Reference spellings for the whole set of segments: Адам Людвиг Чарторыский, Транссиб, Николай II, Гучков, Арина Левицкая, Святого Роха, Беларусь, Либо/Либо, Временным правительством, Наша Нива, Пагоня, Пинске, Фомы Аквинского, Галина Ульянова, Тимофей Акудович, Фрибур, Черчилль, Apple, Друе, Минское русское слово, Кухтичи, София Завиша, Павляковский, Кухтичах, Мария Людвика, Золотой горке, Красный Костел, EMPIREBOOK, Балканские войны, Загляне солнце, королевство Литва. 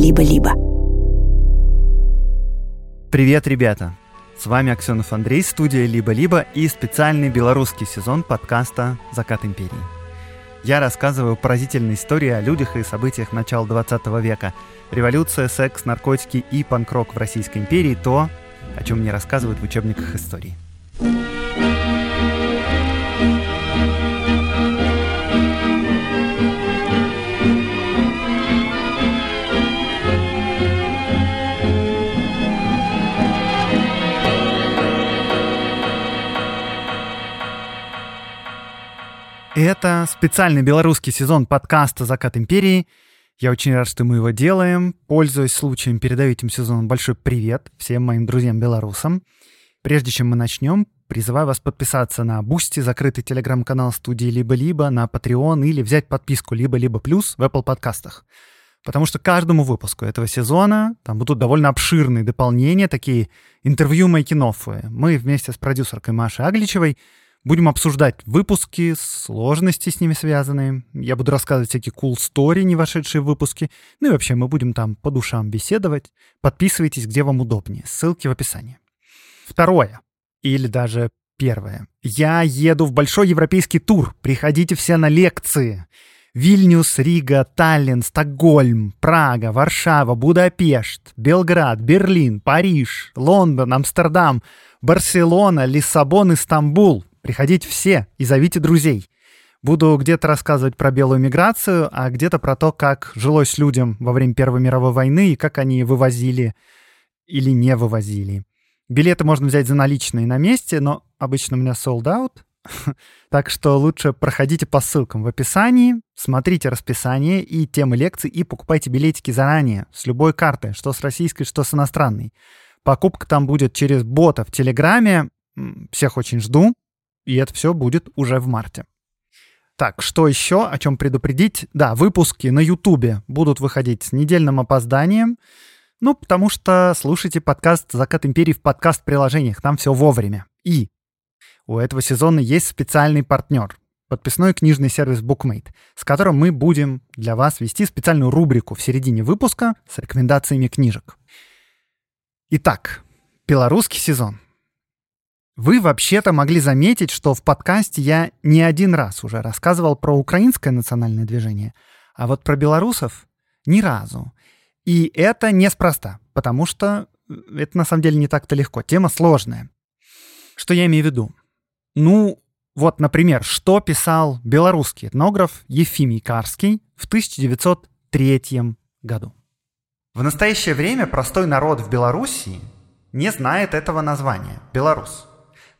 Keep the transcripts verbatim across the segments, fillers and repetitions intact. либо-либо. Привет, ребята! С вами Аксенов Андрей, студия «Либо-либо» и специальный белорусский сезон подкаста «Закат Империи». Я рассказываю поразительные истории о людях и событиях начала двадцатого века. Революция, секс, наркотики и панк-рок в Российской империи – то, о чем не рассказывают в учебниках истории. Это специальный белорусский сезон подкаста «Закат Империи». Я очень рад, что мы его делаем. Пользуясь случаем, передаю этим сезоном большой привет всем моим друзьям-белорусам. Прежде чем мы начнем, призываю вас подписаться на Boosty, закрытый телеграм-канал студии «Либо-либо», на Patreon или взять подписку «Либо-либо плюс» в Apple подкастах. Потому что каждому выпуску этого сезона там будут довольно обширные дополнения, такие интервью-мейкинофы. Мы вместе с продюсеркой Машей Агличевой будем обсуждать выпуски, сложности с ними связанные. Я буду рассказывать всякие кул-стори, не вошедшие в выпуски. Ну и вообще мы будем там по душам беседовать. Подписывайтесь, где вам удобнее. Ссылки в описании. Второе. Или даже первое. Я еду в большой европейский тур. Приходите все на лекции. Вильнюс, Рига, Таллин, Стокгольм, Прага, Варшава, Будапешт, Белград, Берлин, Париж, Лондон, Амстердам, Барселона, Лиссабон и Стамбул. Приходите все и зовите друзей. Буду где-то рассказывать про белую миграцию, а где-то про то, как жилось людям во время Первой мировой войны и как они вывозили или не вывозили. Билеты можно взять за наличные на месте, но обычно у меня sold out. Так что лучше проходите по ссылкам в описании, смотрите расписание и темы лекций и покупайте билетики заранее, с любой карты, что с российской, что с иностранной. Покупка там будет через бота в Телеграме. Всех очень жду. И это все будет уже в марте. Так, что еще, о чем предупредить? Да, выпуски на Ютубе будут выходить с недельным опозданием. Ну, потому что слушайте подкаст «Закат Империи» в подкаст-приложениях. Там все вовремя. И у этого сезона есть специальный партнер. Подписной книжный сервис Bookmate, с которым мы будем для вас вести специальную рубрику в середине выпуска с рекомендациями книжек. Итак, белорусский сезон. Вы вообще-то могли заметить, что в подкасте я не один раз уже рассказывал про украинское национальное движение, а вот про белорусов ни разу. И это неспроста, потому что это на самом деле не так-то легко. Тема сложная. Что я имею в виду? Ну, вот, например, что писал белорусский этнограф Ефимий Карский в тысяча девятьсот третьем году. В настоящее время простой народ в Белоруссии не знает этого названия – белорус.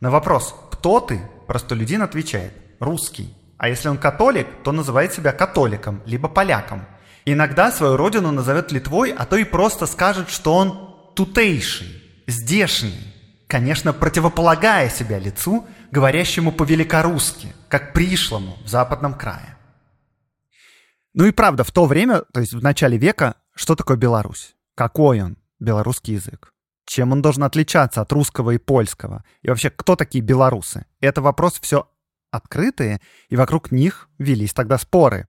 На вопрос «Кто ты?» простолюдин отвечает «Русский». А если он католик, то называет себя католиком, либо поляком. Иногда свою родину назовет Литвой, а то и просто скажет, что он тутейший, здешний. Конечно, противополагая себя лицу, говорящему по-великорусски, как пришлому в западном крае. Ну и правда, в то время, то есть в начале века, что такое Беларусь? Какой он, белорусский язык? Чем он должен отличаться от русского и польского? И вообще, кто такие белорусы? Это вопросы все открытые, и вокруг них велись тогда споры.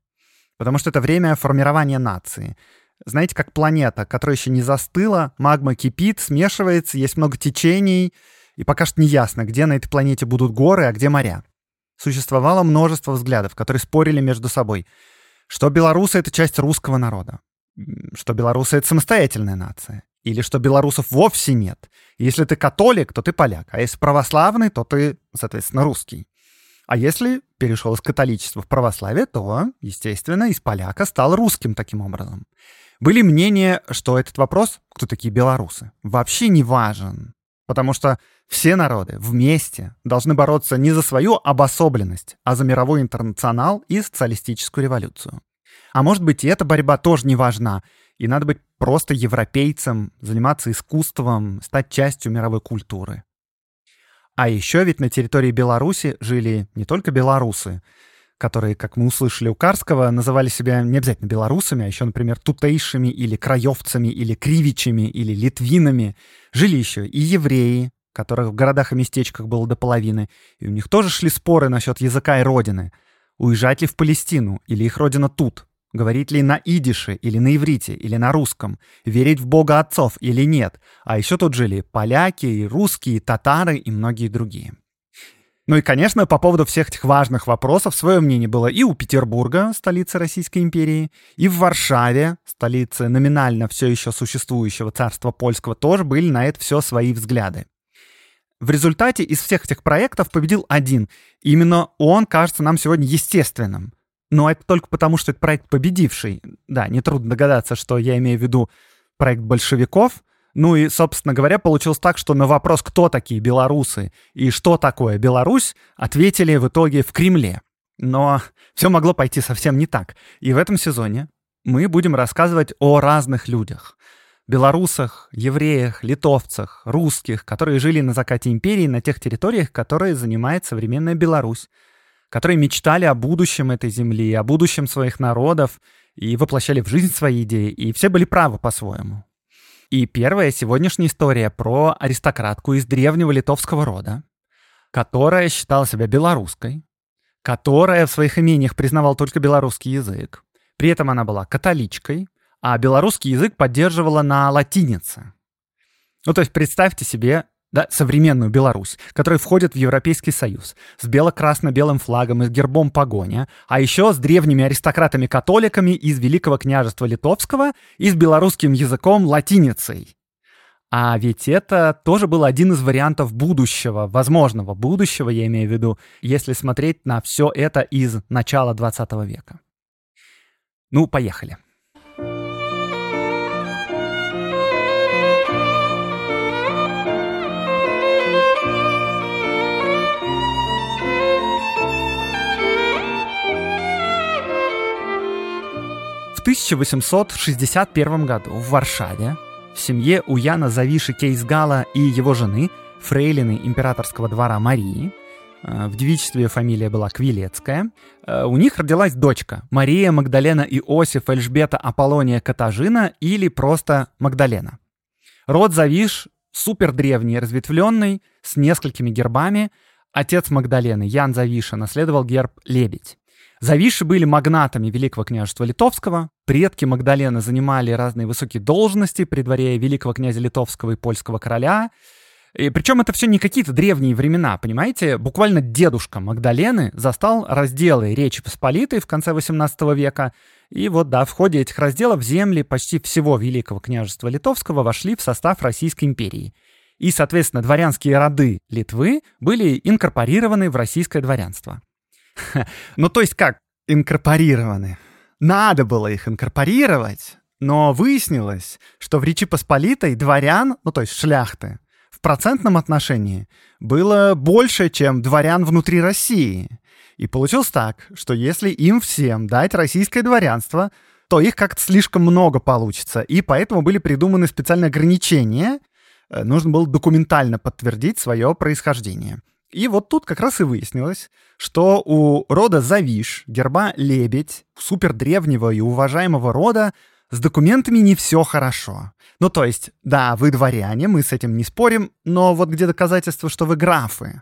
Потому что это время формирования нации. Знаете, как планета, которая еще не застыла, магма кипит, смешивается, есть много течений, и пока что не ясно, где на этой планете будут горы, а где моря. Существовало множество взглядов, которые спорили между собой. Что белорусы — это часть русского народа. Что белорусы — это самостоятельная нация. Или что белорусов вовсе нет. Если ты католик, то ты поляк. А если православный, то ты, соответственно, русский. А если перешел из католичества в православие, то, естественно, из поляка стал русским таким образом. Были мнения, что этот вопрос, кто такие белорусы, вообще не важен. Потому что все народы вместе должны бороться не за свою обособленность, а за мировой интернационал и социалистическую революцию. А может быть, и эта борьба тоже не важна. И надо быть просто европейцем, заниматься искусством, стать частью мировой культуры. А еще ведь на территории Беларуси жили не только белорусы, которые, как мы услышали у Карского, называли себя не обязательно белорусами, а еще, например, тутейшими или краевцами, или кривичами, или литвинами. Жили еще и евреи, которых в городах и местечках было до половины, и у них тоже шли споры насчет языка и родины. Уезжать ли в Палестину, или их родина тут? Говорить ли на идише или на иврите, или на русском? Верить в бога отцов или нет? А еще тут жили поляки, и русские, и татары, и многие другие. Ну и, конечно, по поводу всех этих важных вопросов свое мнение было и у Петербурга, столицы Российской империи, и в Варшаве, столице номинально все еще существующего царства польского, тоже были на это все свои взгляды. В результате из всех этих проектов победил один. Именно он кажется нам сегодня естественным. Но это только потому, что это проект победивший. Да, нетрудно догадаться, что я имею в виду проект большевиков. Ну и, собственно говоря, получилось так, что на вопрос, кто такие белорусы и что такое Беларусь, ответили в итоге в Кремле. Но все могло пойти совсем не так. И в этом сезоне мы будем рассказывать о разных людях. Белорусах, евреях, литовцах, русских, которые жили на закате империи, на тех территориях, которые занимает современная Беларусь, которые мечтали о будущем этой земли, о будущем своих народов и воплощали в жизнь свои идеи. И все были правы по-своему. И первая сегодняшняя история про аристократку из древнего литовского рода, которая считала себя белорусской, которая в своих имениях признавала только белорусский язык. При этом она была католичкой, а белорусский язык поддерживала на латинице. Ну, то есть представьте себе, да, современную Беларусь, которая входит в Европейский Союз, с бело-красно-белым флагом и с гербом погоня, а еще с древними аристократами-католиками из Великого княжества Литовского и с белорусским языком латиницей. А ведь это тоже был один из вариантов будущего, возможного будущего, я имею в виду, если смотреть на все это из начала двадцатого века. Ну, поехали. В тысяча восемьсот шестьдесят первом году в Варшаве в семье у Яна Завиши Кейсгала и его жены, фрейлины императорского двора Марии, в девичестве фамилия была Квилецкая, у них родилась дочка Мария Магдалена Иосиф Эльжбета Аполлония Катажина или просто Магдалена. Род Завиш супердревний, разветвленный, с несколькими гербами. Отец Магдалены, Ян Завиша, наследовал герб «Лебедь». Завиши были магнатами Великого княжества Литовского, предки Магдалены занимали разные высокие должности при дворе Великого князя Литовского и Польского короля. И причем это все не какие-то древние времена, понимаете? Буквально дедушка Магдалены застал разделы Речи Посполитой в конце восемнадцатого века. И вот, да, в ходе этих разделов земли почти всего Великого княжества Литовского вошли в состав Российской империи. И, соответственно, дворянские роды Литвы были инкорпорированы в российское дворянство. Ну, то есть как инкорпорированы? Надо было их инкорпорировать, но выяснилось, что в Речи Посполитой дворян, ну, то есть шляхты, в процентном отношении было больше, чем дворян внутри России. И получилось так, что если им всем дать российское дворянство, то их как-то слишком много получится, и поэтому были придуманы специальные ограничения, нужно было документально подтвердить свое происхождение. И вот тут как раз и выяснилось, что у рода Завиш, герба «Лебедь», супердревнего и уважаемого рода, с документами не все хорошо. Ну, то есть, да, вы дворяне, мы с этим не спорим, но вот где доказательства, что вы графы?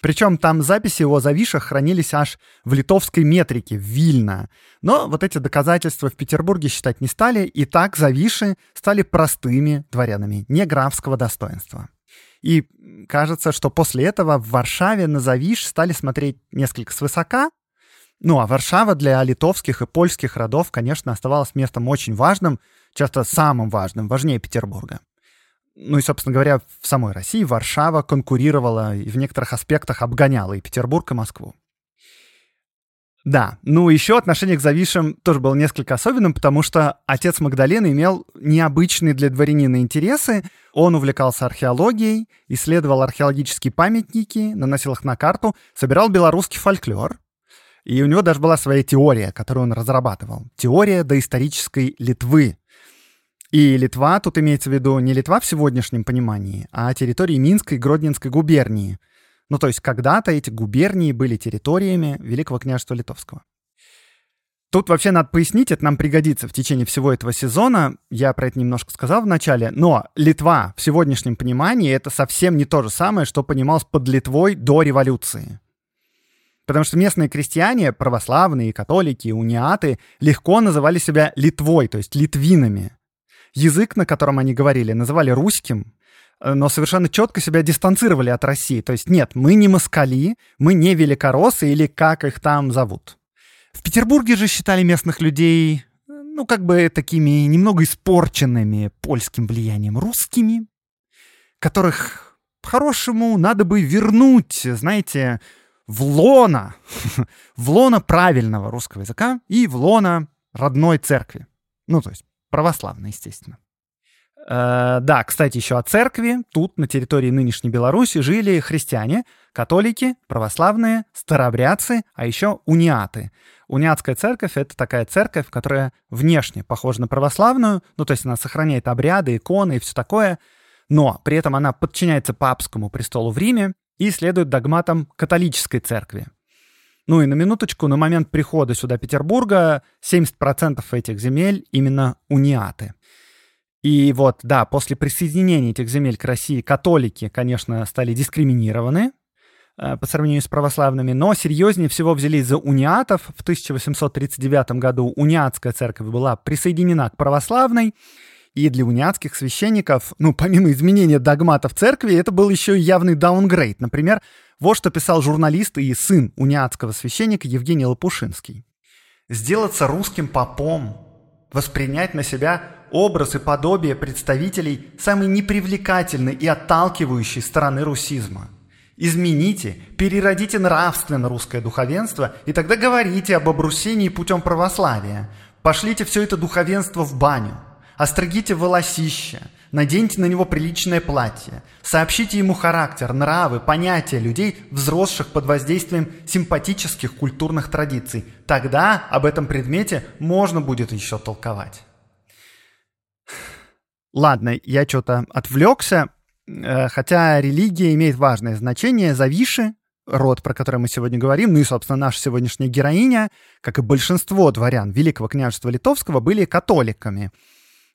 Причем там записи о Завишах хранились аж в литовской метрике, в Вильно. Но вот эти доказательства в Петербурге считать не стали, и так Завиши стали простыми дворянами, не графского достоинства. И кажется, что после этого в Варшаве на Завиш стали смотреть несколько свысока. Ну, а Варшава для литовских и польских родов, конечно, оставалась местом очень важным, часто самым важным, важнее Петербурга. Ну и, собственно говоря, в самой России Варшава конкурировала и в некоторых аспектах обгоняла и Петербург, и Москву. Да, ну еще отношение к Завишам тоже было несколько особенным, потому что отец Магдалены имел необычные для дворянина интересы. Он увлекался археологией, исследовал археологические памятники, наносил их на карту, собирал белорусский фольклор. И у него даже была своя теория, которую он разрабатывал. Теория доисторической Литвы. И Литва тут имеется в виду не Литва в сегодняшнем понимании, а территории Минской и Гродненской губернии. Ну, то есть когда-то эти губернии были территориями Великого княжества Литовского. Тут вообще надо пояснить, это нам пригодится в течение всего этого сезона. Я про это немножко сказал в начале, но Литва в сегодняшнем понимании — это совсем не то же самое, что понималось под Литвой до революции. Потому что местные крестьяне, православные, католики, униаты, легко называли себя Литвой, то есть литвинами. Язык, на котором они говорили, называли русским, но совершенно четко себя дистанцировали от России. То есть нет, мы не москали, мы не великороссы или как их там зовут. В Петербурге же считали местных людей, ну, как бы такими немного испорченными польским влиянием русскими, которых по-хорошему надо бы вернуть, знаете, в лоно, в лоно правильного русского языка и в лоно родной церкви. Ну, то есть православной, естественно. Э, да, кстати, еще о церкви. Тут, на территории нынешней Беларуси, жили христиане, католики, православные, старообрядцы, а еще униаты. Униатская церковь — это такая церковь, которая внешне похожа на православную, ну, то есть она сохраняет обряды, иконы и все такое, но при этом она подчиняется папскому престолу в Риме и следует догматам католической церкви. Ну и на минуточку, на момент прихода сюда Петербурга семьдесят процентов этих земель именно униаты. И вот, да, после присоединения этих земель к России католики, конечно, стали дискриминированы э, по сравнению с православными, но серьезнее всего взялись за униатов. В тысяча восемьсот тридцать девятом году униатская церковь была присоединена к православной, и для униатских священников, ну, помимо изменения догматов церкви, это был еще и явный даунгрейд. Например, вот что писал журналист и сын униатского священника Евгений Лопушинский. «Сделаться русским попом, воспринять на себя образ и подобие представителей самой непривлекательной и отталкивающей стороны русизма. Измените, переродите нравственно русское духовенство, и тогда говорите об обрусении путем православия. Пошлите все это духовенство в баню. Остригите волосище, наденьте на него приличное платье, сообщите ему характер, нравы, понятия людей, взросших под воздействием симпатических культурных традиций. Тогда об этом предмете можно будет еще толковать». Ладно, я что-то отвлекся, хотя религия имеет важное значение. Завиши, род, про который мы сегодня говорим, ну и, собственно, наша сегодняшняя героиня, как и большинство дворян Великого княжества Литовского, были католиками.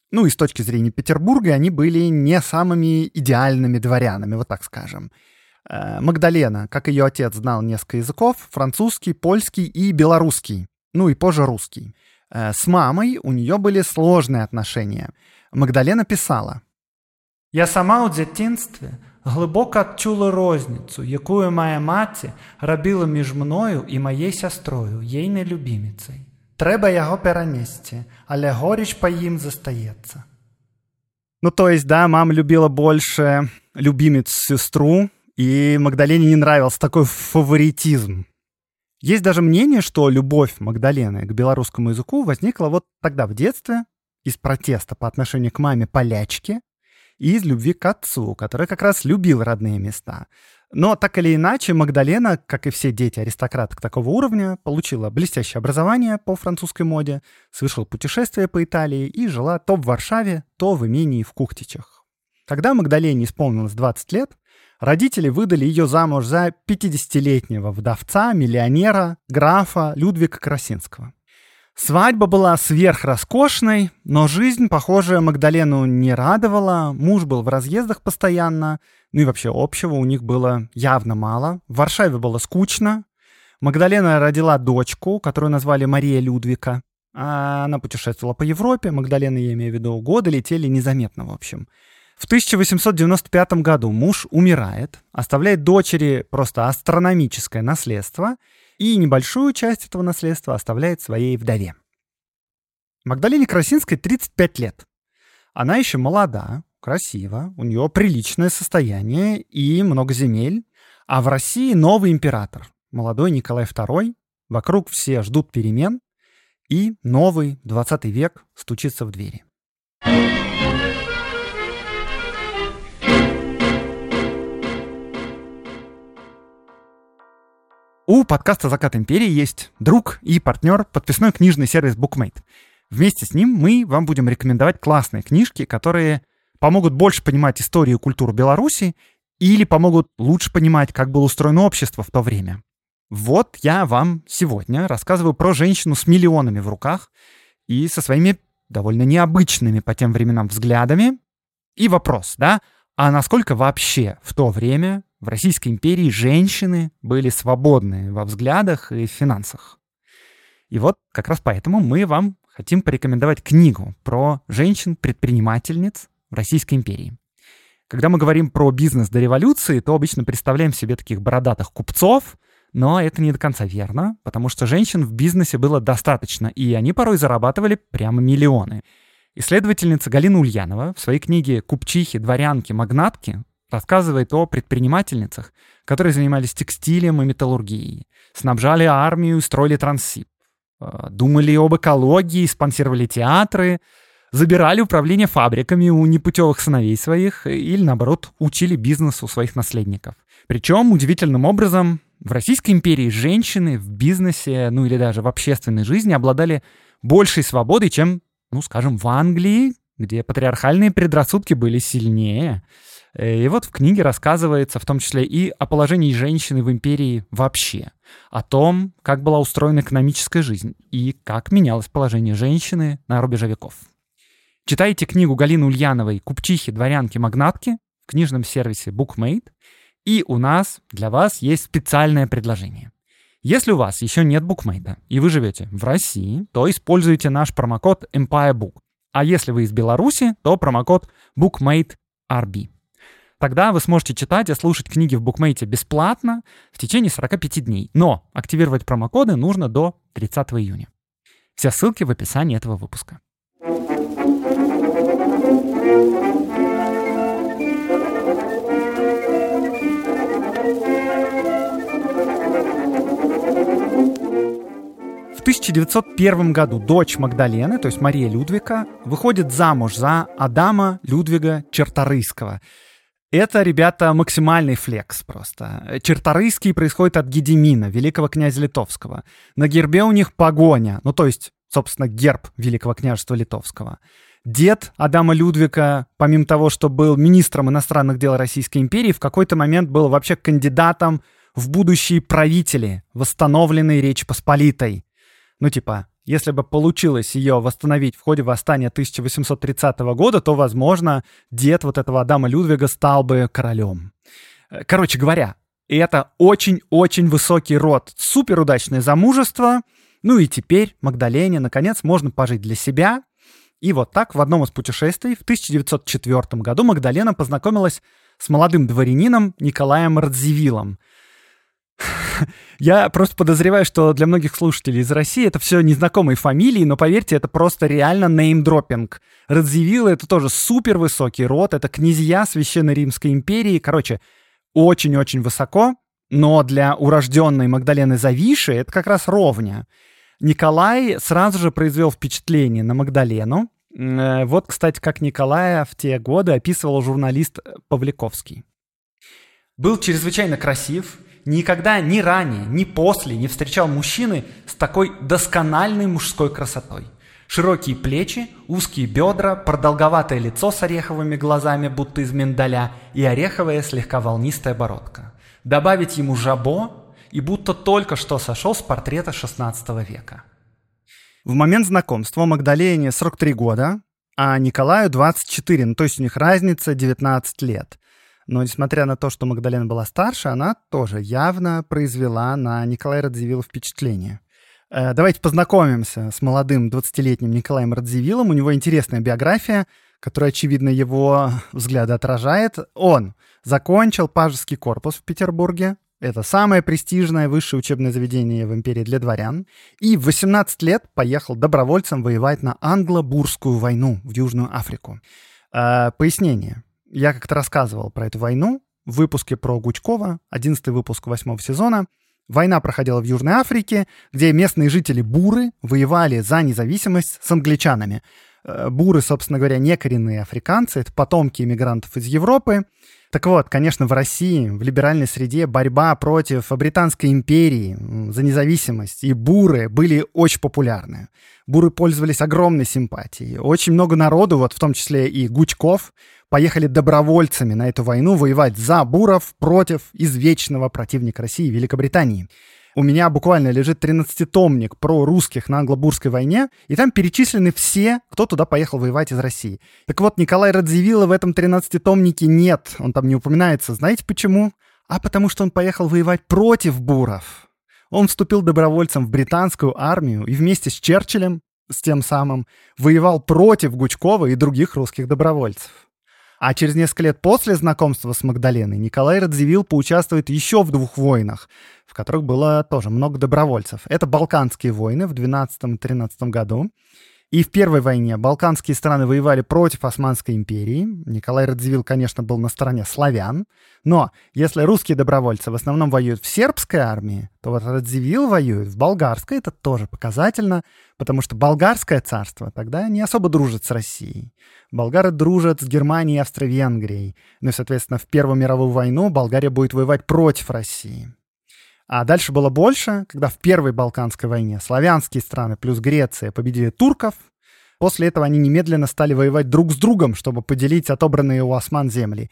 Ну и с точки зрения Петербурга они были не самыми идеальными дворянами, вот так скажем. Магдалена, как ее отец, знал несколько языков: французский, польский и белорусский, ну и позже русский. С мамой у нее были сложные отношения. Магдалена писала: «Я сама у дзяцінстве глибоко отчула розницу, якую моя маці робила між мною і моєю сестрою, їй нелюбіміцей. Треба його перенести, але горіч по їм застається». Ну, то есть, да, мама любила больше любимец сестру, и Магдалене не нравился такой фаворитизм. Есть даже мнение, что любовь Магдалены к белорусскому языку возникла вот тогда в детстве из протеста по отношению к маме полячке и из любви к отцу, который как раз любил родные места. Но так или иначе, Магдалена, как и все дети аристократок такого уровня, получила блестящее образование по французской моде, совершила путешествия по Италии и жила то в Варшаве, то в имении в Кухтичах. Когда Магдалене исполнилось двадцать лет, родители выдали ее замуж за пятидесятилетнего вдовца, миллионера, графа Людвига Красинского. Свадьба была сверхроскошной, но жизнь, похоже, Магдалену не радовала, муж был в разъездах постоянно, ну и вообще общего у них было явно мало. В Варшаве было скучно. Магдалена родила дочку, которую назвали Мария Людвика. Она путешествовала по Европе, Магдалена, я имею в виду, годы летели незаметно, в общем. В тысяча восемьсот девяносто пятом году муж умирает, оставляет дочери просто астрономическое наследство, и небольшую часть этого наследства оставляет своей вдове. Магдалене Красинской тридцать пять лет. Она еще молода, красива, у нее приличное состояние и много земель. А в России новый император, молодой Николай Второй. Вокруг все ждут перемен. И новый двадцатый век стучится в двери. У подкаста «Закат империи» есть друг и партнер, подписной книжный сервис Bookmate. Вместе с ним мы вам будем рекомендовать классные книжки, которые помогут больше понимать историю и культуру Беларуси или помогут лучше понимать, как было устроено общество в то время. Вот я вам сегодня рассказываю про женщину с миллионами в руках и со своими довольно необычными по тем временам взглядами. И вопрос, да, а насколько вообще в то время в Российской империи женщины были свободны во взглядах и финансах. И вот как раз поэтому мы вам хотим порекомендовать книгу про женщин-предпринимательниц в Российской империи. Когда мы говорим про бизнес до революции, то обычно представляем себе таких бородатых купцов, но это не до конца верно, потому что женщин в бизнесе было достаточно, и они порой зарабатывали прямо миллионы. Исследовательница Галина Ульянова в своей книге «Купчихи, дворянки, магнатки» рассказывает о предпринимательницах, которые занимались текстилем и металлургией, снабжали армию, строили Транссиб, думали об экологии, спонсировали театры, забирали управление фабриками у непутевых сыновей своих или, наоборот, учили бизнес у своих наследников. Причем, удивительным образом, в Российской империи женщины в бизнесе, ну или даже в общественной жизни обладали большей свободой, чем, ну, скажем, в Англии, где патриархальные предрассудки были сильнее. И вот в книге рассказывается в том числе и о положении женщины в империи вообще, о том, как была устроена экономическая жизнь и как менялось положение женщины на рубеже веков. Читайте книгу Галины Ульяновой «Купчихи, дворянки, магнатки» в книжном сервисе Bookmate. И у нас для вас есть специальное предложение. Если у вас еще нет Bookmate и вы живете в России, то используйте наш промокод EmpireBook. А если вы из Беларуси, то промокод BookmateRB. Тогда вы сможете читать и слушать книги в Bookmate бесплатно в течение сорока пяти дней. Но активировать промокоды нужно до тридцатого июня. Все ссылки в описании этого выпуска. В тысяча девятьсот первом году дочь Магдалены, то есть Мария Людвика, выходит замуж за Адама Людвига Чарторыского. Это, ребята, максимальный флекс просто. Чарторыйский происходит от Гедемина, великого князя литовского. На гербе у них погоня, ну то есть, собственно, герб великого княжества литовского. Дед Адама Людвика, помимо того, что был министром иностранных дел Российской империи, в какой-то момент был вообще кандидатом в будущие правители восстановленной Речи Посполитой. Ну типа, если бы получилось ее восстановить в ходе восстания тысяча восемьсот тридцатого года, то, возможно, дед вот этого Адама Людвига стал бы королем. Короче говоря, это очень-очень высокий род, суперудачное замужество. Ну и теперь Магдалене, наконец, можно пожить для себя. И вот так в одном из путешествий в тысяча девятьсот четвёртом году Магдалена познакомилась с молодым дворянином Николаем Радзивиллом. Я просто подозреваю, что для многих слушателей из России это все незнакомые фамилии, но поверьте, это просто реально неймдропинг. Радзивиллы — это тоже супервысокий род, это князья Священной Римской империи. Короче, очень-очень высоко, но для урожденной Магдалены Завиши это как раз ровня. Николай сразу же произвел впечатление на Магдалену. Вот, кстати, как Николая в те годы описывал журналист Павляковский. «Был чрезвычайно красив. Никогда ни ранее, ни после не встречал мужчины с такой доскональной мужской красотой. Широкие плечи, узкие бедра, продолговатое лицо с ореховыми глазами, будто из миндаля, и ореховая слегка волнистая бородка. Добавить ему жабо, и будто только что сошел с портрета шестнадцатого века. В момент знакомства Магдалене сорок три года, а Николаю двадцать четыре, ну, то есть у них разница девятнадцать лет. Но, несмотря на то, что Магдалена была старше, она тоже явно произвела на Николая Радзивилла впечатление. Давайте познакомимся с молодым двадцатилетним Николаем Радзивиллом. У него интересная биография, которая, очевидно, его взгляды отражает. Он закончил Пажеский корпус в Петербурге. Это самое престижное высшее учебное заведение в империи для дворян. И в восемнадцать лет поехал добровольцем воевать на Англо-Бурскую войну в Южную Африку. Пояснение. Я как-то рассказывал про эту войну в выпуске про Гучкова, одиннадцатый выпуск восьмого сезона. Война проходила в Южной Африке, где местные жители буры воевали за независимость с англичанами. Буры, собственно говоря, некоренные африканцы, это потомки иммигрантов из Европы. Так вот, конечно, в России, в либеральной среде, борьба против Британской империи за независимость и буры были очень популярны. Буры пользовались огромной симпатией. Очень много народу, вот в том числе и Гучков, поехали добровольцами на эту войну воевать за буров против извечного противника России, Великобритании. У меня буквально лежит тринадцатитомник про русских на Англо-Бурской войне, и там перечислены все, кто туда поехал воевать из России. Так вот, Николая Радзивилла в этом тринадцатитомнике нет, он там не упоминается. Знаете почему? а потому что он поехал воевать против буров. Он вступил добровольцем в британскую армию и вместе с Черчиллем, с тем самым, воевал против Гучкова и других русских добровольцев. А через несколько лет после знакомства с Магдаленой Николай Радзивилл поучаствует еще в двух войнах, в которых было тоже много добровольцев. Это Балканские войны в двенадцатом-тринадцатом году. И в первой войне балканские страны воевали против Османской империи. Николай Радзивилл, конечно, был на стороне славян. Но если русские добровольцы в основном воюют в сербской армии, то вот Радзивилл воюет в болгарской. Это тоже показательно, потому что болгарское царство тогда не особо дружит с Россией. Болгары дружат с Германией и Австро-Венгрией. Ну и, соответственно, в Первую мировую войну Болгария будет воевать против России. А дальше было больше, когда в Первой Балканской войне славянские страны плюс Греция победили турков. После этого они немедленно стали воевать друг с другом, чтобы поделить отобранные у осман земли.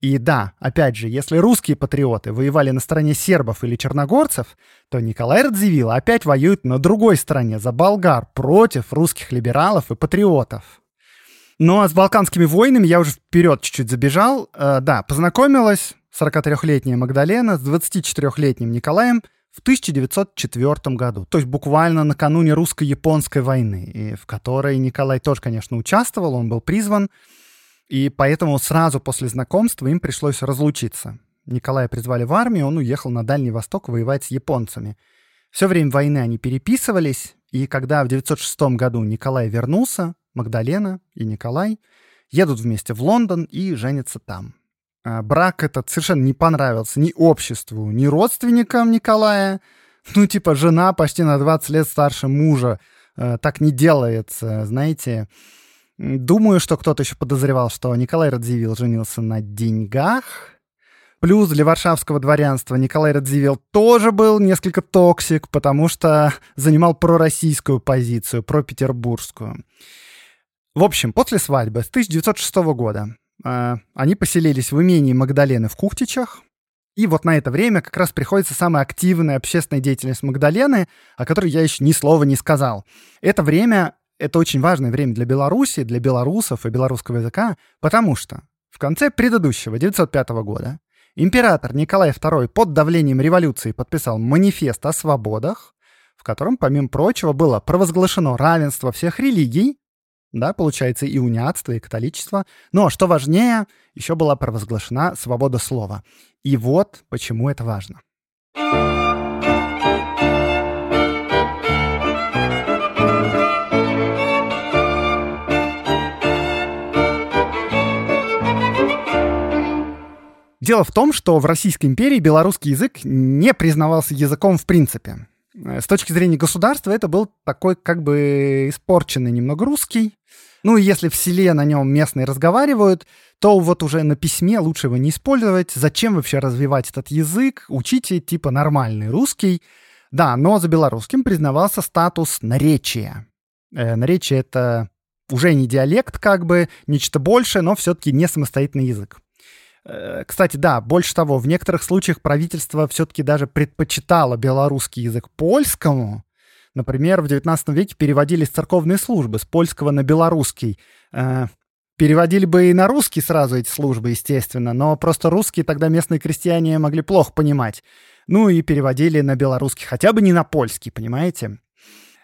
И да, опять же, если русские патриоты воевали на стороне сербов или черногорцев, то Николай Радзивилл опять воюет на другой стороне, за болгар, против русских либералов и патриотов. Ну а с Балканскими войнами я уже вперед чуть-чуть забежал. Э, да, познакомилась сорокатрёхлетняя Магдалена с двадцатичетырёхлетним Николаем в тысяча девятьсот четвёртом году, то есть буквально накануне русско-японской войны, и в которой Николай тоже, конечно, участвовал, он был призван, и поэтому сразу после знакомства им пришлось разлучиться. Николая призвали в армию, он уехал на Дальний Восток воевать с японцами. Все время войны они переписывались, и когда в девятьсот шестом году Николай вернулся, Магдалена и Николай едут вместе в Лондон и женятся там. Брак этот совершенно не понравился ни обществу, ни родственникам Николая. Ну, типа, жена почти на двадцать лет старше мужа. Так не делается, знаете. Думаю, что кто-то еще подозревал, что Николай Радзивилл женился на деньгах. Плюс для варшавского дворянства Николай Радзивилл тоже был несколько токсик, потому что занимал пророссийскую позицию, пропетербургскую. В общем, после свадьбы с тысяча девятьсот шестого года они поселились в имении Магдалены в Кухтичах. И вот на это время как раз приходится самая активная общественная деятельность Магдалены, о которой я еще ни слова не сказал. Это время, это очень важное время для Беларуси, для белорусов и белорусского языка, потому что в конце предыдущего, девятьсот пятого года, император Николай второй под давлением революции подписал манифест о свободах, в котором, помимо прочего, было провозглашено равенство всех религий. Да, получается, и униатство, и католичество. Но, что важнее, еще была провозглашена свобода слова. И вот почему это важно. Дело в том, что в Российской империи белорусский язык не признавался языком в принципе. С точки зрения государства это был такой как бы испорченный немного русский. Ну и если в селе на нем местные разговаривают, то вот уже на письме лучше его не использовать. Зачем вообще развивать этот язык? Учите типа нормальный русский. Да, но за белорусским признавался статус наречия. Э, наречие — это уже не диалект как бы, нечто большее, но все-таки не самостоятельный язык. Кстати, да, больше того, в некоторых случаях правительство все-таки даже предпочитало белорусский язык польскому. Например, в девятнадцатом веке переводились церковные службы с польского на белорусский. Э, переводили бы и на русский сразу эти службы, естественно, но просто русские тогда местные крестьяне могли плохо понимать. Ну и переводили на белорусский, хотя бы не на польский, понимаете?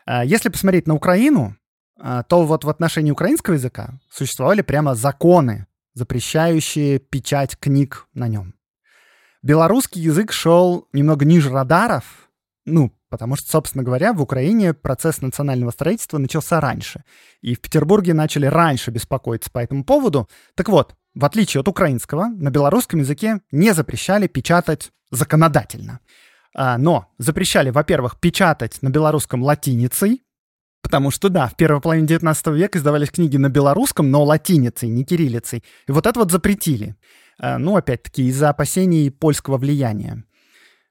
Э, если посмотреть на Украину, э, то вот в отношении украинского языка существовали прямо законы, запрещающие печать книг на нем. Белорусский язык шел немного ниже радаров, ну, потому что, собственно говоря, в Украине процесс национального строительства начался раньше, и в Петербурге начали раньше беспокоиться по этому поводу. Так вот, в отличие от украинского, на белорусском языке не запрещали печатать законодательно. Но запрещали, во-первых, печатать на белорусском латиницей, потому что, да, в первой половине девятнадцатого века издавались книги на белорусском, но латиницей, не кириллицей. И вот это вот запретили. Ну, опять-таки, из-за опасений польского влияния.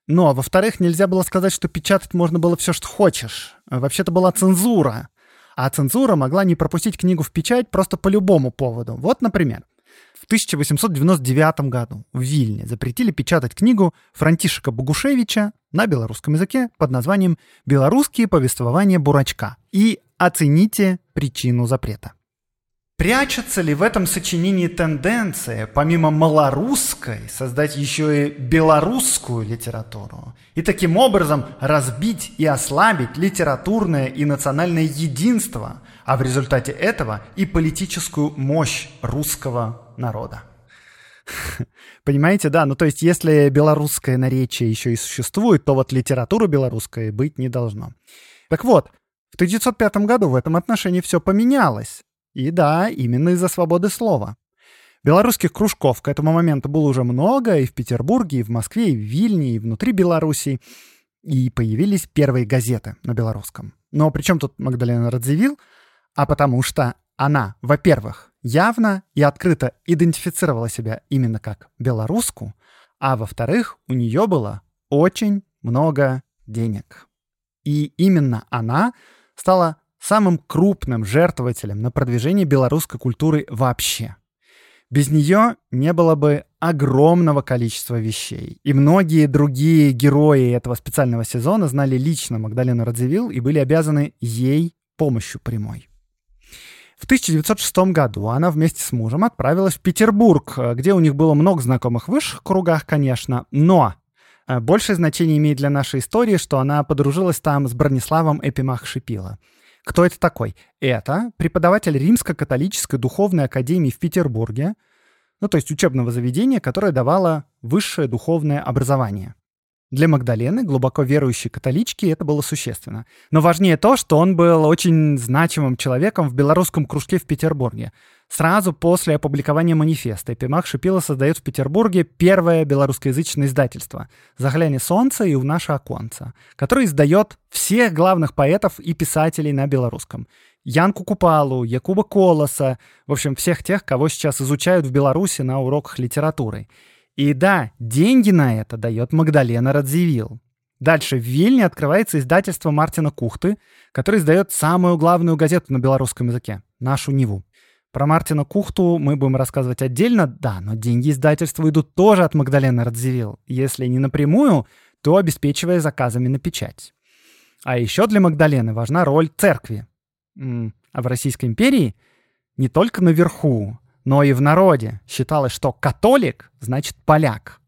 Но, во-вторых, нельзя было сказать, что печатать можно было все, что хочешь. Вообще-то была цензура. А цензура могла не пропустить книгу в печать просто по любому поводу. Вот, например, в тысяча восемьсот девяносто девятом году в Вильне запретили печатать книгу Франтишека Богушевича на белорусском языке под названием «Белорусские повествования Бурачка». И оцените причину запрета. Прячется ли в этом сочинении тенденция, помимо малорусской, создать еще и белорусскую литературу и таким образом разбить и ослабить литературное и национальное единство, а в результате этого и политическую мощь русского народа? Понимаете, да, ну то есть если белорусское наречие еще и существует, то вот литературы белорусской быть не должно. Так вот, в тысяча девятьсот пятом году в этом отношении все поменялось. И да, именно из-за свободы слова. Белорусских кружков к этому моменту было уже много и в Петербурге, и в Москве, и в Вильне, и внутри Беларуси. И появились первые газеты на белорусском. Но при чем тут Магдалена Радзивилл? А потому что она, во-первых, явно и открыто идентифицировала себя именно как белоруску, а во-вторых, у нее было очень много денег. И именно она стала самым крупным жертвователем на продвижение белорусской культуры вообще. Без нее не было бы огромного количества вещей. И многие другие герои этого специального сезона знали лично Магдалену Радзивилл и были обязаны ей помощью прямой. В тысяча девятьсот шестом году она вместе с мужем отправилась в Петербург, где у них было много знакомых в высших кругах, конечно, но большее значение имеет для нашей истории, что она подружилась там с Брониславом Эпимах-Шипила. Кто это такой? Это преподаватель Римско-католической духовной академии в Петербурге, ну то есть учебного заведения, которое давало высшее духовное образование. Для Магдалены, глубоко верующей католички, это было существенно. Но важнее то, что он был очень значимым человеком в белорусском кружке в Петербурге. Сразу после опубликования манифеста Эпимах-Шипила создает в Петербурге первое белорусскоязычное издательство «Загляне солнце» и «нашае оконце», которое издает всех главных поэтов и писателей на белорусском. Янку Купалу, Якуба Колоса, в общем, всех тех, кого сейчас изучают в Беларуси на уроках литературы. И да, деньги на это дает Магдалена Радзивилл. Дальше в Вильне открывается издательство Мартина Кухты, который издает самую главную газету на белорусском языке — «Нашу Неву». Про Мартина Кухту мы будем рассказывать отдельно, да, но деньги издательства идут тоже от Магдалены Радзивилл, если не напрямую, то обеспечивая заказами на печать. А еще для Магдалены важна роль церкви. А в Российской империи не только наверху, но и в народе считалось, что католик значит поляк.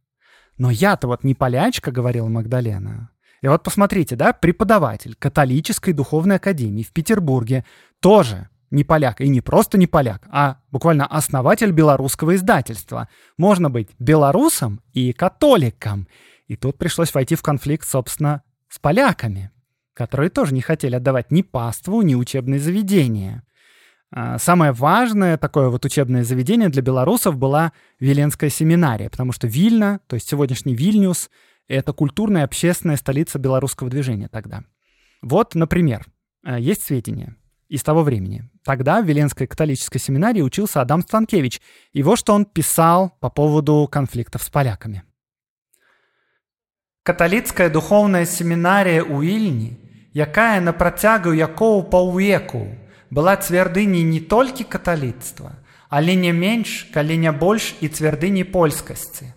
Но я-то вот не полячка, говорила Магдалена. И вот посмотрите, да, преподаватель католической духовной академии в Петербурге тоже не поляк. И не просто не поляк, а буквально основатель белорусского издательства. Можно быть белорусом и католиком. И тут пришлось войти в конфликт, собственно, с поляками, которые тоже не хотели отдавать ни паству, ни учебные заведения. Самое важное такое вот учебное заведение для белорусов была Виленская семинария, потому что Вильна, то есть сегодняшний Вильнюс, это культурная и общественная столица белорусского движения тогда. Вот, например, есть сведения из того времени. Тогда в Виленской католической семинарии учился Адам Станкевич, и вот что он писал по поводу конфликтов с поляками. «Католицкая духовная семинария у Вильни, якая на протягу якого паўвеку была цвердыней не толькі каталіцтва, але не менш, калі не больш і цвердыней польскасці.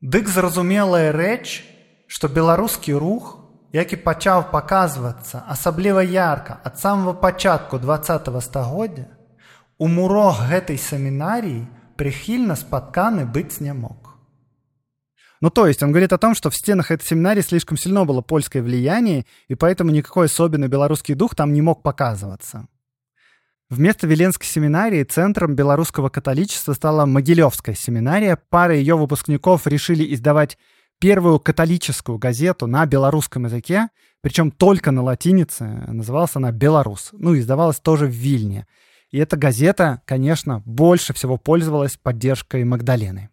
Дык зразумелая рэч, што беларускі рух, які пачаў паказвацца асабліва ярка ад самага пачатку двадцатага стагоддзя, у мурах гэтай семінарыі прыхільна спатканы быць не мог». Ну, то есть он говорит о том, что в стенах этой семинарии слишком сильно было польское влияние, и поэтому никакой особенный белорусский дух там не мог показываться. Вместо Виленской семинарии центром белорусского католичества стала Могилевская семинария. Пара ее выпускников решили издавать первую католическую газету на белорусском языке, причем только на латинице, называлась она «Беларус». Ну, издавалась тоже в Вильне. И эта газета, конечно, больше всего пользовалась поддержкой Магдалены.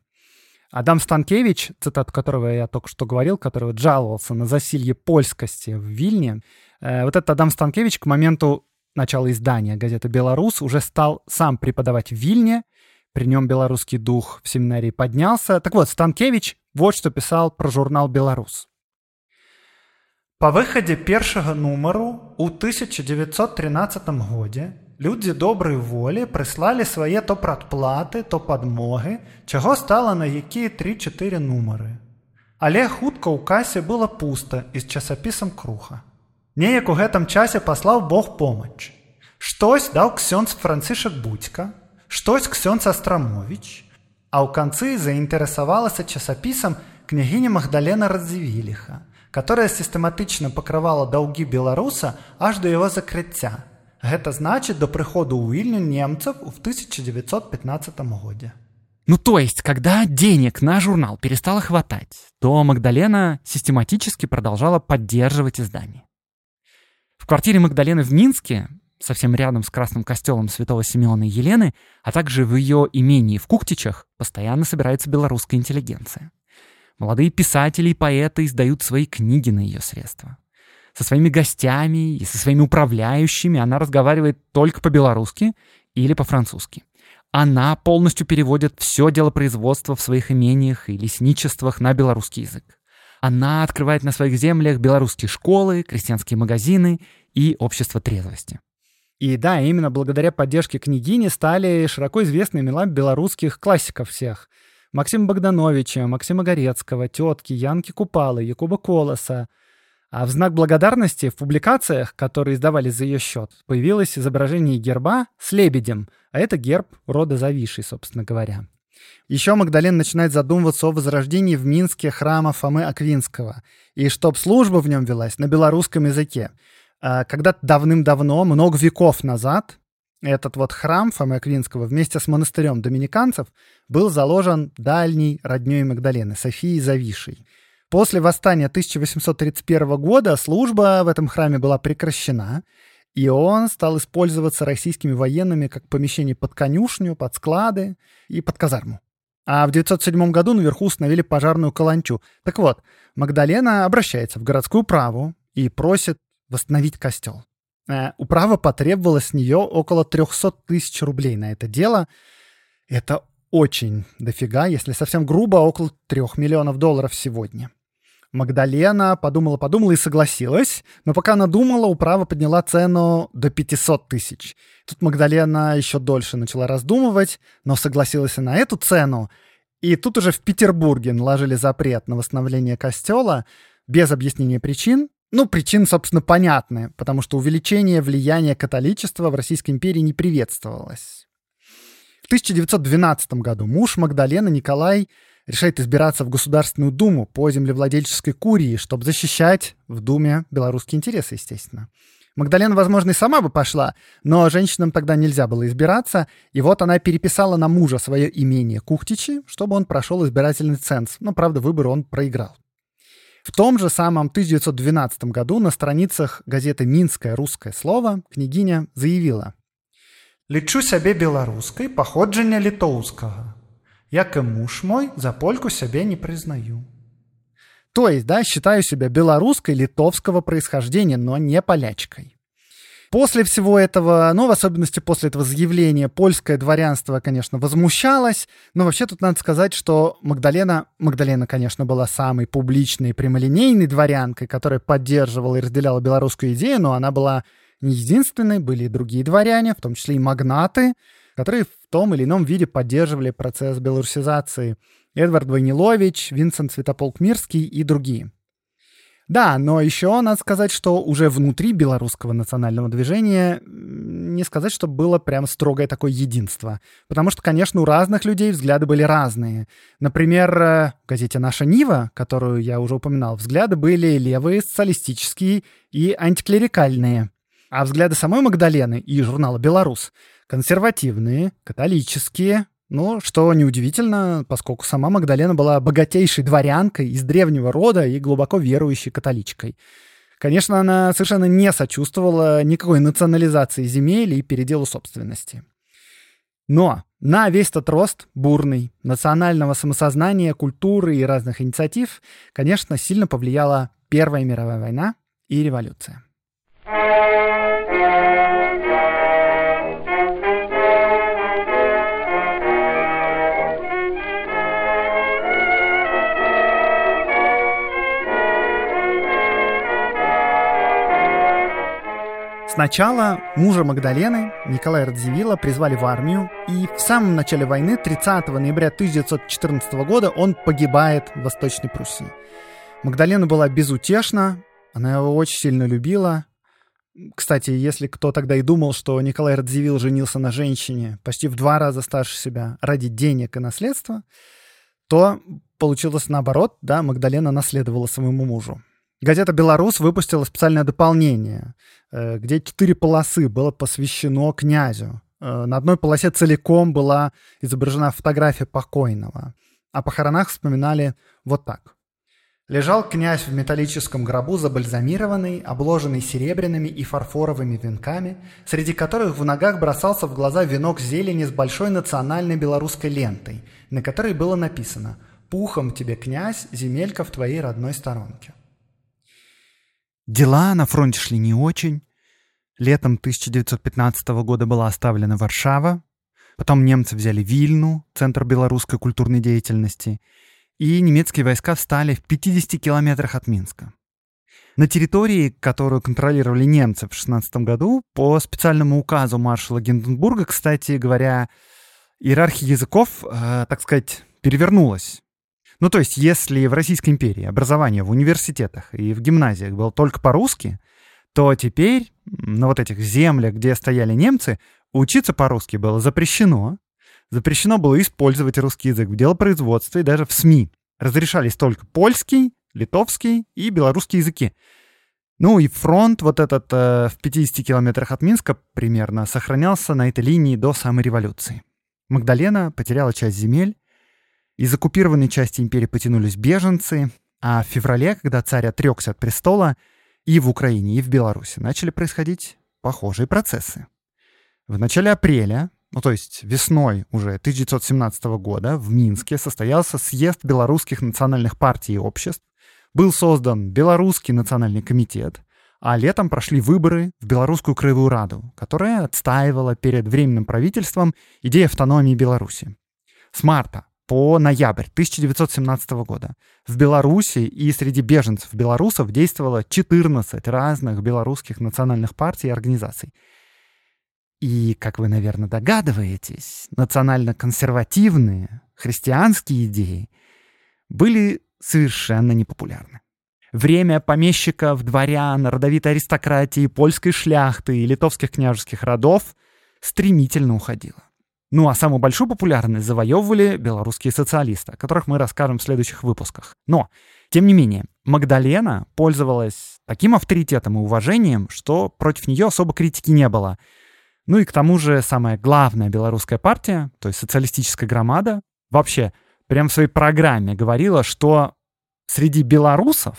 Адам Станкевич, цитату которого я только что говорил, который жаловался на засилье польскости в Вильне, вот этот Адам Станкевич к моменту начала издания газеты «Беларус» уже стал сам преподавать в Вильне, при нем белорусский дух в семинарии поднялся. Так вот, Станкевич вот что писал про журнал «Беларус». «По выходе первого номеру у тысяча девятьсот тринадцатом году люди доброй волі прислали свои то прадплаты, то подмоги, чего стало на які три-четыре номеры. Але хутка у кассе было пусто из часописом круха. Неяк у гэтым часе послал Бог помощь. Штось дал ксёнз Францішак Будзька, штось ксёндз Астрамович, а ў канцы заінтарэсавалася часапісам княгіня Магдалена Радзівіліха, которая сістэматычна пакрывала даўгі беларуса аж да яго закрыцця. Гэта значит до прихода у Вильню немцев в тысяча девятьсот пятнадцатом году. Ну то есть, когда денег на журнал перестало хватать, то Магдалена систематически продолжала поддерживать издание. В квартире Магдалены в Минске, совсем рядом с Красным костелом Святого Симеона и Елены, а также в ее имении в Кухтичах, постоянно собирается белорусская интеллигенция. Молодые писатели и поэты издают свои книги на ее средства. Со своими гостями и со своими управляющими она разговаривает только по-белорусски или по-французски. Она полностью переводит все дело производства в своих имениях и лесничествах на белорусский язык. Она открывает на своих землях белорусские школы, крестьянские магазины и общество трезвости. И да, именно благодаря поддержке княгини стали широко известны имена белорусских классиков всех. Максима Богдановича, Максима Горецкого, тетки, Янки Купалы, Якуба Колоса. А в знак благодарности в публикациях, которые издавались за ее счет, появилось изображение герба с лебедем, а это герб рода Завишей, собственно говоря. Еще Магдалена начинает задумываться о возрождении в Минске храма Фомы Аквинского, и чтоб служба в нем велась на белорусском языке. Когда-то давным-давно, много веков назад, этот вот храм Фомы Аквинского вместе с монастырем доминиканцев был заложен дальней родней Магдалены, Софией Завишей. После восстания тысяча восемьсот тридцать первого года служба в этом храме была прекращена, и он стал использоваться российскими военными как помещение под конюшню, под склады и под казарму. А в девятьсот седьмом году наверху установили пожарную каланчу. Так вот, Магдалена обращается в городскую управу и просит восстановить костел. Управа потребовала с нее около триста тысяч рублей на это дело. Это очень дофига, если совсем грубо, около трёх миллионов долларов сегодня. Магдалена подумала-подумала и согласилась, но пока она думала, управа подняла цену до пятисот тысяч. Тут Магдалена еще дольше начала раздумывать, но согласилась и на эту цену. И тут уже в Петербурге наложили запрет на восстановление костела без объяснения причин. Ну, причин, собственно, понятны, потому что увеличение влияния католичества в Российской империи не приветствовалось. В тысяча девятьсот двенадцатом году муж Магдалены Николай решает избираться в Государственную Думу по землевладельческой курии, чтобы защищать в Думе белорусские интересы, естественно. Магдалена, возможно, и сама бы пошла, но женщинам тогда нельзя было избираться, и вот она переписала на мужа свое имение Кухтичи, чтобы он прошел избирательный ценз, но, правда, выборы он проиграл. В том же самом тысяча девятьсот двенадцатом году на страницах газеты «Минское русское слово» княгиня заявила: «Лічу сябе беларускай паходжання літоўскага. Як и муж мой, за польку сябе не признаю». То есть, да, считаю себя белорусской литовского происхождения, но не полячкой. После всего этого, ну, в особенности после этого заявления, польское дворянство, конечно, возмущалось, но вообще тут надо сказать, что Магдалена, Магдалена, конечно, была самой публичной и прямолинейной дворянкой, которая поддерживала и разделяла белорусскую идею, но она была не единственной, были и другие дворяне, в том числе и магнаты, которые в том или ином виде поддерживали процесс белорусизации. Эдвард Войнилович, Винсент Святополк-Мирский и другие. Да, но еще надо сказать, что уже внутри белорусского национального движения не сказать, что было прям строгое такое единство. Потому что, конечно, у разных людей взгляды были разные. Например, в газете «Наша Нива», которую я уже упоминал, взгляды были левые, социалистические и антиклерикальные. А взгляды самой Магдалены и журнала «Беларус» консервативные, католические. Ну, что неудивительно, поскольку сама Магдалена была богатейшей дворянкой из древнего рода и глубоко верующей католичкой. Конечно, она совершенно не сочувствовала никакой национализации земель и переделу собственности. Но на весь этот рост бурный национального самосознания, культуры и разных инициатив, конечно, сильно повлияла Первая мировая война и революция. Сначала мужа Магдалены, Николая Радзивилла, призвали в армию, и в самом начале войны, тридцатого ноября тысяча девятьсот четырнадцатого года, он погибает в Восточной Пруссии. Магдалена была безутешна, она его очень сильно любила, Кстати, если кто тогда и думал, что Николай Радзивилл женился на женщине почти в два раза старше себя ради денег и наследства, то получилось наоборот, да, Магдалена наследовала своему мужу. Газета «Беларусь» выпустила специальное дополнение, где четыре полосы было посвящено князю. На одной полосе целиком была изображена фотография покойного. О похоронах вспоминали вот так. Лежал князь в металлическом гробу, забальзамированный, обложенный серебряными и фарфоровыми венками, среди которых в ногах бросался в глаза венок зелени с большой национальной белорусской лентой, на которой было написано «Пухом тебе, князь, земелька в твоей родной сторонке». Дела на фронте шли не очень. Летом тысяча девятьсот пятнадцатого года была оставлена Варшава, потом немцы взяли Вильну, центр белорусской культурной деятельности, и немецкие войска встали в пятидесяти километрах от Минска. На территории, которую контролировали немцы в шестнадцатом году, по специальному указу маршала Гинденбурга, кстати говоря, иерархия языков, э, так сказать, перевернулась. Ну то есть, если в Российской империи образование в университетах и в гимназиях было только по-русски, то теперь на вот этих землях, где стояли немцы, учиться по-русски было запрещено. Запрещено было использовать русский язык в делопроизводстве и даже в СМИ. Разрешались только польский, литовский и белорусский языки. Ну и фронт вот этот э, в пятидесяти километрах от Минска примерно сохранялся на этой линии до самой революции. Магдалена потеряла часть земель, из оккупированной части империи потянулись беженцы, а в феврале, когда царь отрекся от престола, и в Украине, и в Беларуси начали происходить похожие процессы. В начале апреля, ну то есть весной уже тысяча девятьсот семнадцатого года, в Минске состоялся съезд белорусских национальных партий и обществ, был создан Белорусский национальный комитет, а летом прошли выборы в Белорусскую краевую раду, которая отстаивала перед Временным правительством идею автономии Беларуси. С марта по ноябрь тысяча девятьсот семнадцатого года в Беларуси и среди беженцев-белорусов действовало четырнадцать разных белорусских национальных партий и организаций. И, как вы, наверное, догадываетесь, национально-консервативные христианские идеи были совершенно непопулярны. Время помещиков, дворян, родовитой аристократии, польской шляхты и литовских княжеских родов стремительно уходило. Ну а самую большую популярность завоевывали белорусские социалисты, о которых мы расскажем в следующих выпусках. Но, тем не менее, Магдалена пользовалась таким авторитетом и уважением, что против нее особо критики не было. Ну и к тому же самая главная белорусская партия, то есть социалистическая громада, вообще прям в своей программе говорила, что среди белорусов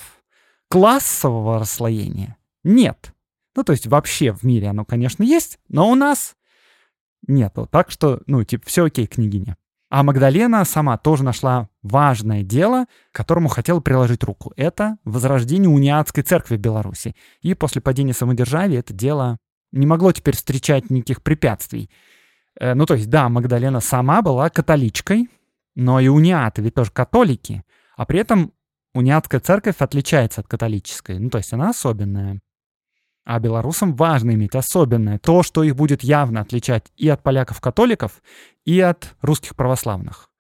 классового расслоения нет. Ну то есть вообще в мире оно, конечно, есть, но у нас нету. Так что, ну типа, все окей, княгиня. А Магдалена сама тоже нашла важное дело, к которому хотела приложить руку. Это возрождение униатской церкви в Беларуси. И после падения самодержавия это дело не могло теперь встречать никаких препятствий. Ну, то есть, да, Магдалена сама была католичкой, но и униаты ведь тоже католики, а при этом униатская церковь отличается от католической, ну, то есть она особенная. А белорусам важно иметь особенное, то, что их будет явно отличать и от поляков-католиков, и от русских православных.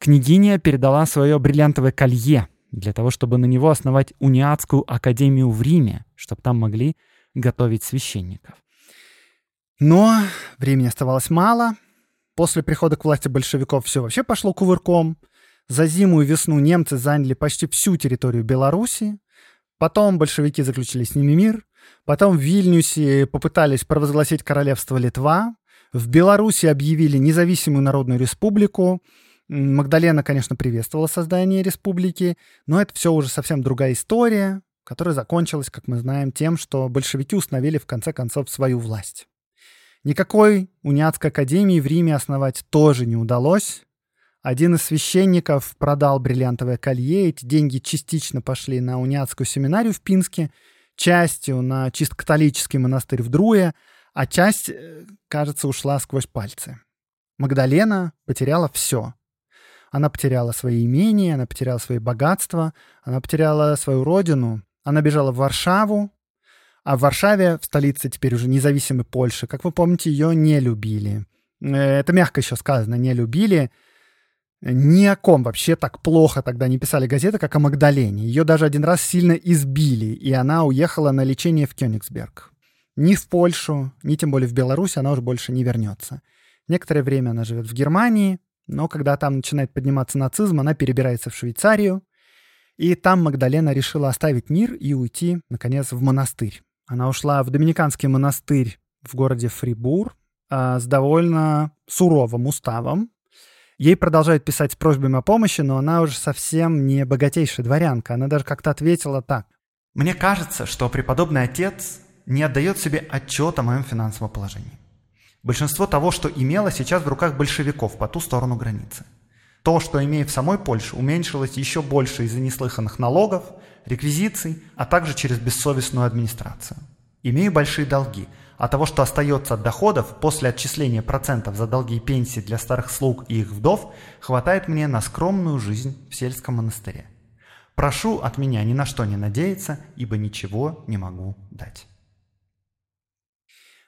Княгиня передала свое бриллиантовое колье для того, чтобы на него основать униатскую академию в Риме, чтобы там могли готовить священников. Но времени оставалось мало. После прихода к власти большевиков все вообще пошло кувырком. За зиму и весну немцы заняли почти всю территорию Беларуси. Потом большевики заключили с ними мир. Потом в Вильнюсе попытались провозгласить королевство Литва. В Беларуси объявили независимую народную республику. Магдалена, конечно, приветствовала создание республики, но это все уже совсем другая история, которая закончилась, как мы знаем, тем, что большевики установили в конце концов свою власть. Никакой униатской академии в Риме основать тоже не удалось. Один из священников продал бриллиантовое колье, эти деньги частично пошли на униатскую семинарию в Пинске, частью на чисто католический монастырь в Друе, а часть, кажется, ушла сквозь пальцы. Магдалена потеряла все. Она потеряла свои имения, она потеряла свои богатства, она потеряла свою родину, она бежала в Варшаву. А в Варшаве, в столице теперь уже независимой Польши, как вы помните, ее не любили. Это мягко еще сказано, не любили. Ни о ком вообще так плохо тогда не писали газеты, как о Магдалене. Ее даже один раз сильно избили, и она уехала на лечение в Кёнигсберг. ни в Польшу, ни тем более в Беларусь она уже больше не вернется. Некоторое время она живет в Германии, но когда там начинает подниматься нацизм, она перебирается в Швейцарию. И там Магдалена решила оставить мир и уйти, наконец, в монастырь. Она ушла в доминиканский монастырь в городе Фрибур с довольно суровым уставом. Ей продолжают писать с просьбами о помощи, но она уже совсем не богатейшая дворянка. Она даже как-то ответила так. «Мне кажется, что преподобный отец не отдает себе отчет о моем финансовом положении. Большинство того, что имело, сейчас в руках большевиков по ту сторону границы. То, что имея в самой Польше, уменьшилось еще больше из-за неслыханных налогов, реквизиций, а также через бессовестную администрацию. Имею большие долги, а того, что остается от доходов после отчисления процентов за долги и пенсии для старых слуг и их вдов, хватает мне на скромную жизнь в сельском монастыре. Прошу от меня ни на что не надеяться, ибо ничего не могу дать».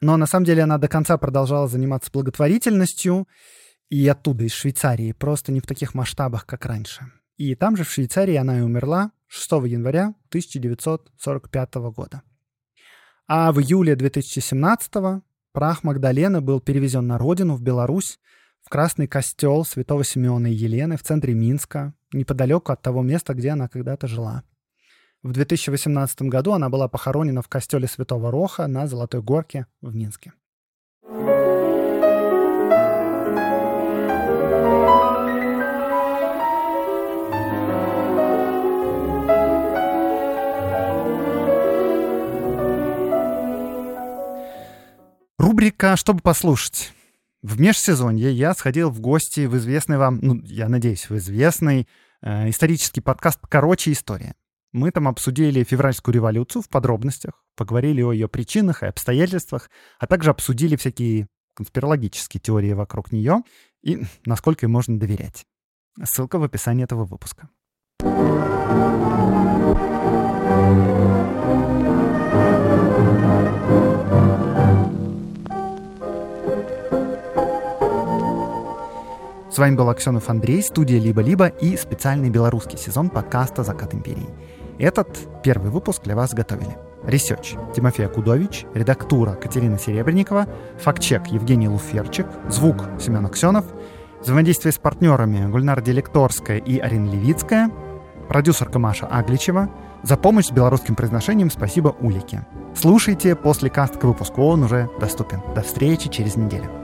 Но на самом деле она до конца продолжала заниматься благотворительностью, и оттуда, из Швейцарии, просто не в таких масштабах, как раньше. И там же, в Швейцарии, она и умерла шестого января тысяча девятьсот сорок пятого года. А в июле две тысячи семнадцатого прах Магдалены был перевезен на родину, в Беларусь, в Красный костел Святого Симеона и Елены в центре Минска, неподалеку от того места, где она когда-то жила. В две тысячи восемнадцатом году она была похоронена в костеле Святого Роха на Золотой Горке в Минске. Рубрика «Чтобы послушать». В межсезонье я сходил в гости в известный вам, ну, я надеюсь, в известный э, исторический подкаст «Короче, история». Мы там обсудили февральскую революцию в подробностях, поговорили о ее причинах и обстоятельствах, а также обсудили всякие конспирологические теории вокруг нее и насколько им можно доверять. Ссылка в описании этого выпуска. С вами был Аксенов Андрей, студия «Либо-либо» и специальный белорусский сезон подкаста «Закат Империи». Этот первый выпуск для вас готовили. Ресерч Тимофей Акудович, редактура Катерина Серебренникова, фактчек Евгений Луферчик, звук Семен Аксенов, взаимодействие с партнерами Гульнара Делекторская и Арина Левицкая, продюсерка Маша Агличева. За помощь с белорусским произношением спасибо Улике. Слушайте после каст к выпуску, он уже доступен. До встречи через неделю.